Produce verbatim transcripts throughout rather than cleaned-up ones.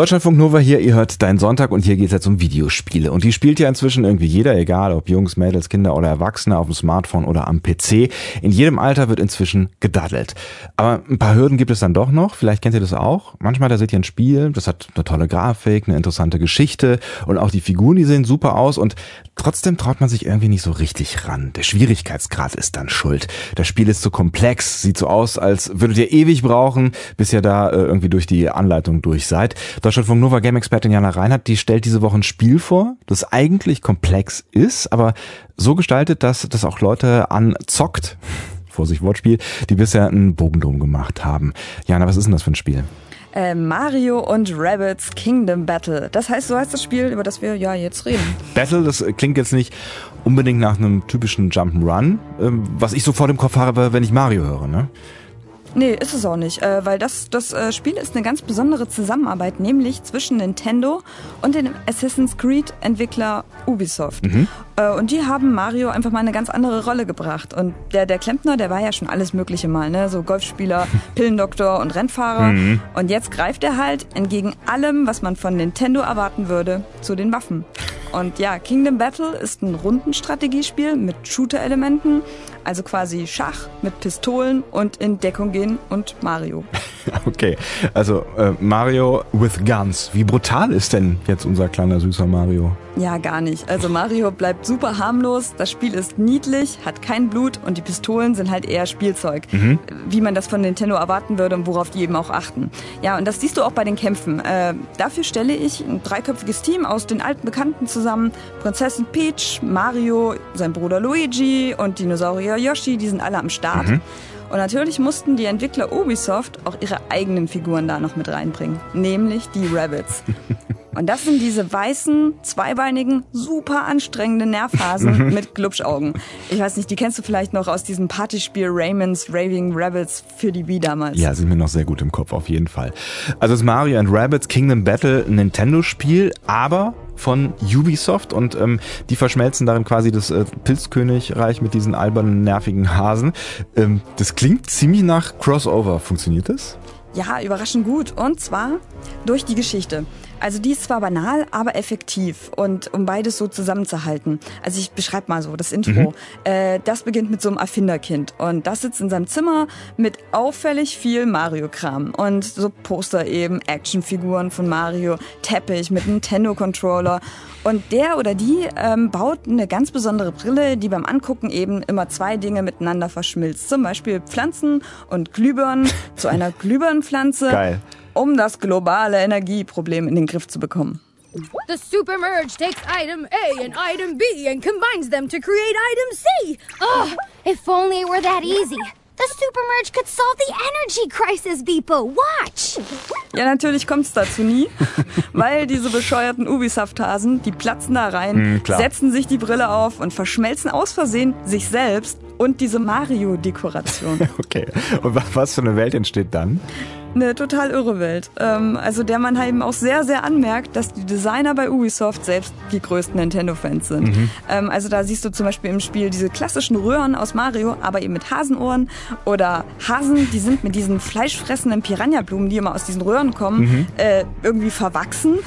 Deutschlandfunk Nova hier, ihr hört Dein Sonntag und hier geht es jetzt um Videospiele. Und die spielt ja inzwischen irgendwie jeder, egal ob Jungs, Mädels, Kinder oder Erwachsene, auf dem Smartphone oder am P C. In jedem Alter wird inzwischen gedaddelt. Aber ein paar Hürden gibt es dann doch noch, vielleicht kennt ihr das auch. Manchmal, da seht ihr ein Spiel, das hat eine tolle Grafik, eine interessante Geschichte und auch die Figuren, die sehen super aus und trotzdem traut man sich irgendwie nicht so richtig ran. Der Schwierigkeitsgrad ist dann schuld. Das Spiel ist zu komplex, sieht so aus, als würdet ihr ewig brauchen, bis ihr da äh, irgendwie durch die Anleitung durch seid. Deutschlandfunk Nova Game-Expertin Jana Reinhardt, die stellt diese Woche ein Spiel vor, das eigentlich komplex ist, aber so gestaltet, dass das auch Leute anzockt, Vorsicht Wortspiel, die bisher einen Bogen drum gemacht haben. Jana, was ist denn das für ein Spiel? Äh, Mario und Rabbids Kingdom Battle. Das heißt, so heißt das Spiel, über das wir ja jetzt reden. Battle, das klingt jetzt nicht unbedingt nach einem typischen Jump'n'Run, was ich so vor dem Kopf habe, wenn ich Mario höre, ne? Nee, ist es auch nicht, äh, weil das, das äh, Spiel ist eine ganz besondere Zusammenarbeit, nämlich zwischen Nintendo und dem Assassin's Creed-Entwickler Ubisoft. Mhm. Äh, und die haben Mario einfach mal eine ganz andere Rolle gebracht. Und der, der Klempner, der war ja schon alles Mögliche mal, ne? So Golfspieler, Pillendoktor und Rennfahrer. Mhm. Und jetzt greift er halt entgegen allem, was man von Nintendo erwarten würde, zu den Waffen. Und ja, Kingdom Battle ist ein Rundenstrategiespiel mit Shooter-Elementen, also quasi Schach mit Pistolen und in Deckung gehen und Mario. Okay, also äh, Mario with Guns. Wie brutal ist denn jetzt unser kleiner süßer Mario? Ja, gar nicht. Also Mario bleibt super harmlos, das Spiel ist niedlich, hat kein Blut und die Pistolen sind halt eher Spielzeug, mhm. wie man das von Nintendo erwarten würde und worauf die eben auch achten. Ja, und das siehst du auch bei den Kämpfen. Äh, dafür stelle ich ein dreiköpfiges Team aus den alten Bekannten zusammen. Prinzessin Peach, Mario, sein Bruder Luigi und Dinosaurier Yoshi, die sind alle am Start. Mhm. Und natürlich mussten die Entwickler Ubisoft auch ihre eigenen Figuren da noch mit reinbringen, nämlich die Rabbids. Und das sind diese weißen, zweibeinigen, super anstrengenden Nervhasen mit Glubschaugen. Ich weiß nicht, die kennst du vielleicht noch aus diesem Partyspiel Raymans Raving Rabbids für die Wii damals. Ja, sind mir noch sehr gut im Kopf, auf jeden Fall. Also ist Mario and Rabbids Kingdom Battle ein Nintendo-Spiel, aber von Ubisoft und ähm, die verschmelzen darin quasi das äh, Pilzkönigreich mit diesen albernen, nervigen Hasen. Ähm, das klingt ziemlich nach Crossover. Funktioniert das? Ja, überraschend gut. Und zwar durch die Geschichte. Also die ist zwar banal, aber effektiv und um beides so zusammenzuhalten. Also ich beschreibe mal so das Intro. Mhm. Äh, das beginnt mit so einem Erfinderkind und das sitzt in seinem Zimmer mit auffällig viel Mario-Kram und so Poster eben, Actionfiguren von Mario, Teppich mit Nintendo-Controller und der oder die ähm, baut eine ganz besondere Brille, die beim Angucken eben immer zwei Dinge miteinander verschmilzt. Zum Beispiel Pflanzen und Glühbirnen zu einer Glühbirnenpflanze. Geil. Um das globale Energieproblem in den Griff zu bekommen. The supermerge takes item A and item B and combines them to create item C. Oh, if only it were that easy. The supermerge could solve the energy crisis, people. Watch. Ja, natürlich kommt's dazu nie, weil diese bescheuerten Ubisoft-Hasen, die platzen da rein, mm, setzen sich die Brille auf und verschmelzen aus Versehen sich selbst und diese Mario-Dekoration. Okay, und was für eine Welt entsteht dann? Eine total irre Welt. Ähm, also der man halt eben auch sehr, sehr anmerkt, dass die Designer bei Ubisoft selbst die größten Nintendo-Fans sind. Mhm. Ähm, also da siehst du zum Beispiel im Spiel diese klassischen Röhren aus Mario, aber eben mit Hasenohren oder Hasen, die sind mit diesen fleischfressenden Piranha-Blumen, die immer aus diesen Röhren kommen, mhm. äh, irgendwie verwachsen.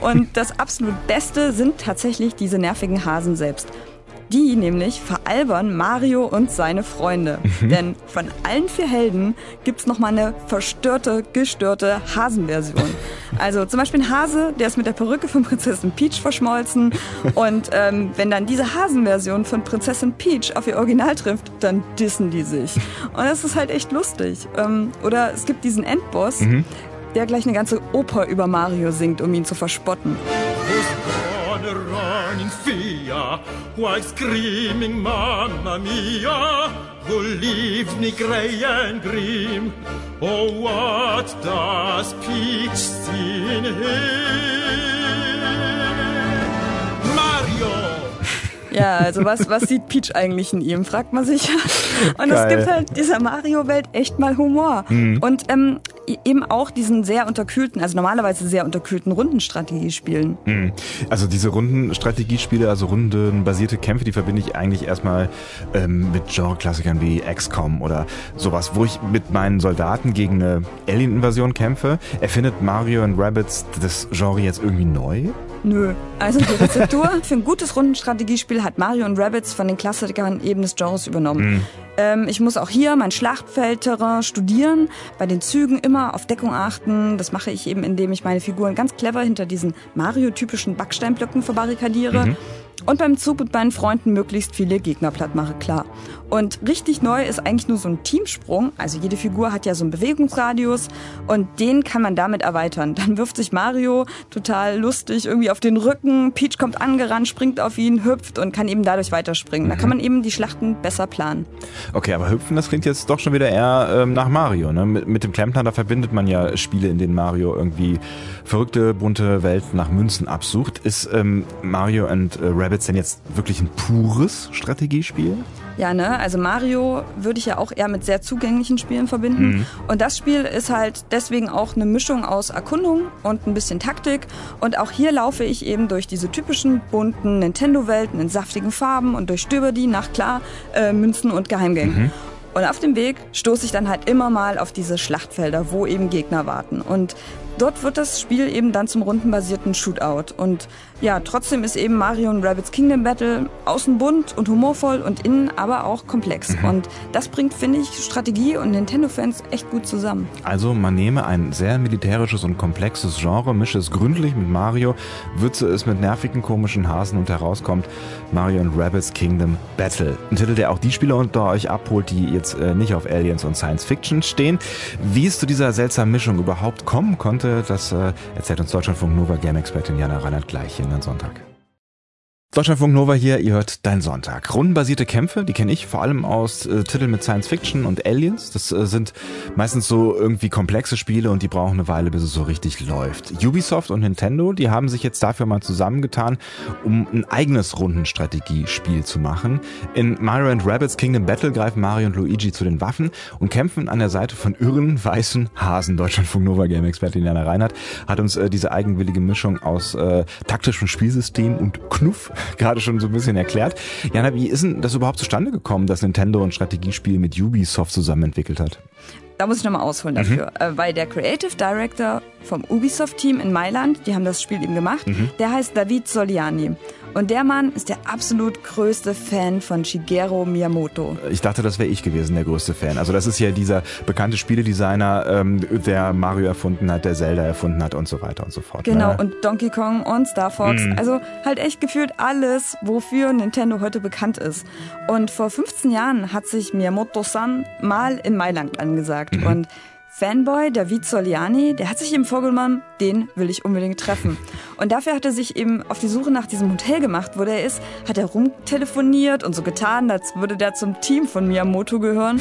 Und das absolut Beste sind tatsächlich diese nervigen Hasen selbst. Die nämlich veralbern Mario und seine Freunde. Mhm. Denn von allen vier Helden gibt's nochmal eine verstörte, gestörte Hasenversion. Also zum Beispiel ein Hase, der ist mit der Perücke von Prinzessin Peach verschmolzen. Und ähm, wenn dann diese Hasenversion von Prinzessin Peach auf ihr Original trifft, dann dissen die sich. Und das ist halt echt lustig. Ähm, oder es gibt diesen Endboss, mhm. der gleich eine ganze Oper über Mario singt, um ihn zu verspotten. While screaming, Mamma Mia, who leaves me grey and grim. Oh, what does Peach see in him? Mario! Ja, also was, was sieht Peach eigentlich in ihm, fragt man sich. Und Geil. Es gibt halt dieser Mario-Welt echt mal Humor. Mhm. Und ähm, eben auch diesen sehr unterkühlten, also normalerweise sehr unterkühlten Rundenstrategiespielen. Mhm. Also diese Rundenstrategiespiele, also rundenbasierte Kämpfe, die verbinde ich eigentlich erstmal ähm, mit Genre-Klassikern wie X COM oder sowas, wo ich mit meinen Soldaten gegen eine Alien-Invasion kämpfe. Erfindet Mario und Rabbids das Genre jetzt irgendwie neu? Nö. Also die Rezeptur für ein gutes Rundenstrategiespiel hat Mario und Rabbids von den Klassikern eben des Genres übernommen. Mhm. Ähm, ich muss auch hier mein Schlachtfeldterrain studieren, bei den Zügen immer auf Deckung achten. Das mache ich eben, indem ich meine Figuren ganz clever hinter diesen Mario-typischen Backsteinblöcken verbarrikadiere. Mhm. Und beim Zug mit meinen Freunden möglichst viele Gegner platt mache, klar. Und richtig neu ist eigentlich nur so ein Teamsprung. Also jede Figur hat ja so einen Bewegungsradius und den kann man damit erweitern. Dann wirft sich Mario total lustig irgendwie auf den Rücken. Peach kommt angerannt, springt auf ihn, hüpft und kann eben dadurch weiterspringen. Da kann man eben die Schlachten besser planen. Okay, aber hüpfen, das klingt jetzt doch schon wieder eher ähm, nach Mario, ne? Mit, mit dem Klempner, da verbindet man ja Spiele, in denen Mario irgendwie verrückte, bunte Welt nach Münzen absucht. Ist ähm, Mario and äh, Rabbits denn jetzt wirklich ein pures Strategiespiel? Ja, ne? Also Mario würde ich ja auch eher mit sehr zugänglichen Spielen verbinden. Mhm. Und das Spiel ist halt deswegen auch eine Mischung aus Erkundung und ein bisschen Taktik. Und auch hier laufe ich eben durch diese typischen bunten Nintendo-Welten in saftigen Farben und durchstöber die nach, klar, äh, Münzen und Geheimgängen. Mhm. Und auf dem Weg stoße ich dann halt immer mal auf diese Schlachtfelder, wo eben Gegner warten. Und dort wird das Spiel eben dann zum rundenbasierten Shootout. Und ja, trotzdem ist eben Mario und Rabbids Kingdom Battle außen bunt und humorvoll und innen aber auch komplex. Mhm. Und das bringt, finde ich, Strategie und Nintendo-Fans echt gut zusammen. Also man nehme ein sehr militärisches und komplexes Genre, mische es gründlich mit Mario, würze es mit nervigen, komischen Hasen und herauskommt Mario und Rabbids Kingdom Battle. Ein Titel, der auch die Spieler unter euch abholt, die jetzt nicht auf Aliens und Science-Fiction stehen. Wie es zu dieser seltsamen Mischung überhaupt kommen konnte, das äh, erzählt uns Deutschlandfunk Nova Game-Expertin Jana Reinhardt gleich hier in Dein Sonntag. Deutschlandfunk Nova hier, ihr hört Dein Sonntag. Rundenbasierte Kämpfe, die kenne ich vor allem aus äh, Titeln mit Science-Fiction und Aliens. Das äh, sind meistens so irgendwie komplexe Spiele und die brauchen eine Weile, bis es so richtig läuft. Ubisoft und Nintendo, die haben sich jetzt dafür mal zusammengetan, um ein eigenes Rundenstrategiespiel zu machen. In Mario and Rabbids Kingdom Battle greifen Mario und Luigi zu den Waffen und kämpfen an der Seite von irren, weißen Hasen. Deutschlandfunk Nova Game-Expertin Jana Reinhardt hat uns äh, diese eigenwillige Mischung aus äh, taktischem Spielsystem und Knuff gerade schon so ein bisschen erklärt. Jana, wie ist denn das überhaupt zustande gekommen, dass Nintendo ein Strategiespiel mit Ubisoft zusammen entwickelt hat? Da muss ich nochmal ausholen dafür, mhm. weil der Creative Director vom Ubisoft-Team in Mailand, die haben das Spiel eben gemacht, mhm. der heißt David Soliani. Und der Mann ist der absolut größte Fan von Shigeru Miyamoto. Ich dachte, das wäre ich gewesen, der größte Fan. Also das ist ja dieser bekannte Spieledesigner, ähm, der Mario erfunden hat, der Zelda erfunden hat und so weiter und so fort. Genau, ne? Und Donkey Kong und Star Fox. Mhm. Also halt echt gefühlt alles, wofür Nintendo heute bekannt ist. Und vor fünfzehn Jahren hat sich Miyamoto-san mal in Mailand angesagt. Mhm. Und Fanboy David Soliani, der hat sich eben vorgenommen, den will ich unbedingt treffen. Und dafür hat er sich eben auf die Suche nach diesem Hotel gemacht, wo der ist, hat er rumtelefoniert und so getan, als würde der zum Team von Miyamoto gehören.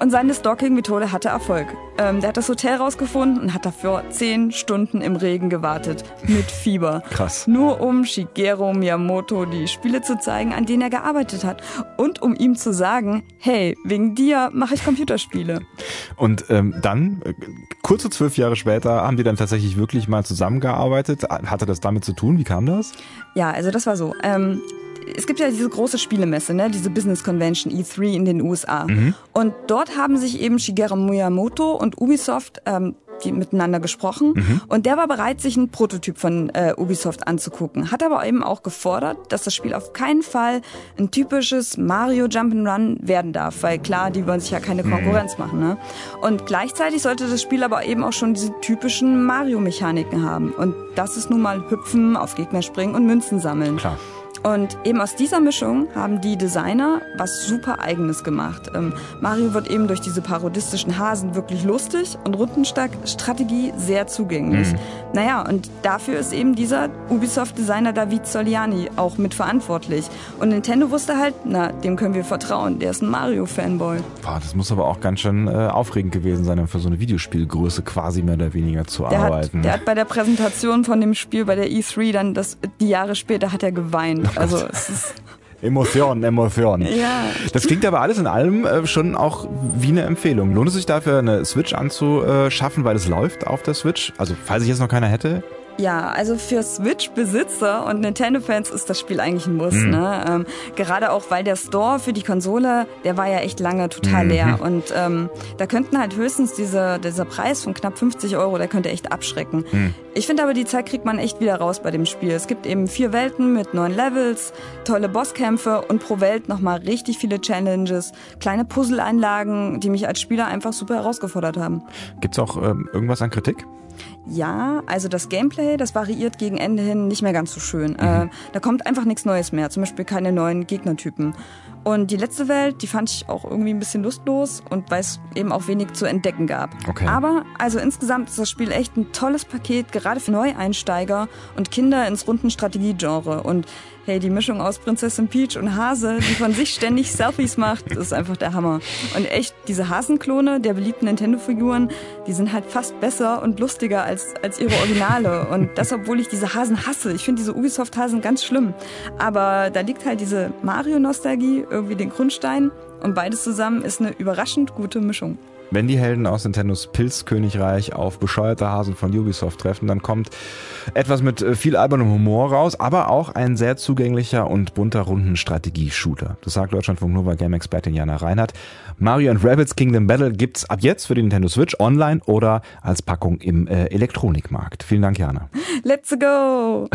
Und seine Stalking-Methode hatte Erfolg. Ähm, der hat das Hotel rausgefunden und hat dafür zehn Stunden im Regen gewartet. Mit Fieber. Krass. Nur um Shigeru Miyamoto die Spiele zu zeigen, an denen er gearbeitet hat. Und um ihm zu sagen, hey, wegen dir mache ich Computerspiele. Und ähm, dann, kurze zwölf Jahre später, haben die dann tatsächlich wirklich mal zusammengearbeitet. Hatte das damit zu tun? Wie kam das? Ja, also das war so. Ähm, Es gibt ja diese große Spielemesse, ne? Diese Business Convention E drei in den U S A. Mhm. Und dort haben sich eben Shigeru Miyamoto und Ubisoft ähm, die miteinander gesprochen. Mhm. Und der war bereit, sich einen Prototyp von äh, Ubisoft anzugucken. Hat aber eben auch gefordert, dass das Spiel auf keinen Fall ein typisches Mario Jump'n'Run werden darf. Weil klar, die wollen sich ja keine Konkurrenz mhm. machen. Ne? Und gleichzeitig sollte das Spiel aber eben auch schon diese typischen Mario-Mechaniken haben. Und das ist nun mal Hüpfen, auf Gegner springen und Münzen sammeln. Klar. Und eben aus dieser Mischung haben die Designer was super Eigenes gemacht. Ähm, Mario wird eben durch diese parodistischen Hasen wirklich lustig und Rundenstrategie sehr zugänglich. Mhm. Naja, und dafür ist eben dieser Ubisoft-Designer David Soliani auch mitverantwortlich. Und Nintendo wusste halt, na, dem können wir vertrauen, der ist ein Mario-Fanboy. Boah, das muss aber auch ganz schön äh, aufregend gewesen sein, für so eine Videospielgröße quasi mehr oder weniger zu der arbeiten. Hat, der hat bei der Präsentation von dem Spiel bei der E drei dann, das, die Jahre später, hat er geweint. Also es ist Emotionen, Emotionen. Ja. Das klingt aber alles in allem äh, schon auch wie eine Empfehlung. Lohnt es sich dafür, eine Switch anzuschaffen, weil es läuft auf der Switch? Also falls ich jetzt noch keiner hätte. Ja, also für Switch-Besitzer und Nintendo-Fans ist das Spiel eigentlich ein Muss. Mhm. Ne? Ähm, gerade auch, weil der Store für die Konsole, der war ja echt lange total leer. Mhm. Und ähm, da könnten halt höchstens diese, dieser Preis von knapp fünfzig Euro, der könnte echt abschrecken. Mhm. Ich finde aber, die Zeit kriegt man echt wieder raus bei dem Spiel. Es gibt eben vier Welten mit neun Levels, tolle Bosskämpfe und pro Welt nochmal richtig viele Challenges, kleine Puzzle-Einlagen, die mich als Spieler einfach super herausgefordert haben. Gibt's auch ähm, irgendwas an Kritik? Ja, also das Gameplay, das variiert gegen Ende hin nicht mehr ganz so schön. Mhm. Äh, da kommt einfach nichts Neues mehr, zum Beispiel keine neuen Gegnertypen. Und die letzte Welt, die fand ich auch irgendwie ein bisschen lustlos und weil es eben auch wenig zu entdecken gab. Okay. Aber also insgesamt ist das Spiel echt ein tolles Paket, gerade für Neueinsteiger und Kinder ins Rundenstrategiegenre. Und hey, die Mischung aus Prinzessin Peach und Hase, die von sich ständig Selfies macht, ist einfach der Hammer. Und echt, diese Hasenklone der beliebten Nintendo-Figuren, die sind halt fast besser und lustiger als, als ihre Originale. Und das, obwohl ich diese Hasen hasse. Ich finde diese Ubisoft-Hasen ganz schlimm. Aber da liegt halt diese Mario-Nostalgie irgendwie den Grundstein und beides zusammen ist eine überraschend gute Mischung. Wenn die Helden aus Nintendos Pilzkönigreich auf bescheuerte Hasen von Ubisoft treffen, dann kommt etwas mit viel albernem Humor raus, aber auch ein sehr zugänglicher und bunter Rundenstrategie-Shooter. Das sagt Deutschlandfunk Nova Game-Expertin Jana Reinhardt. Mario und Rabbids Kingdom Battle gibt's ab jetzt für die Nintendo Switch online oder als Packung im äh, Elektronikmarkt. Vielen Dank, Jana. Let's go!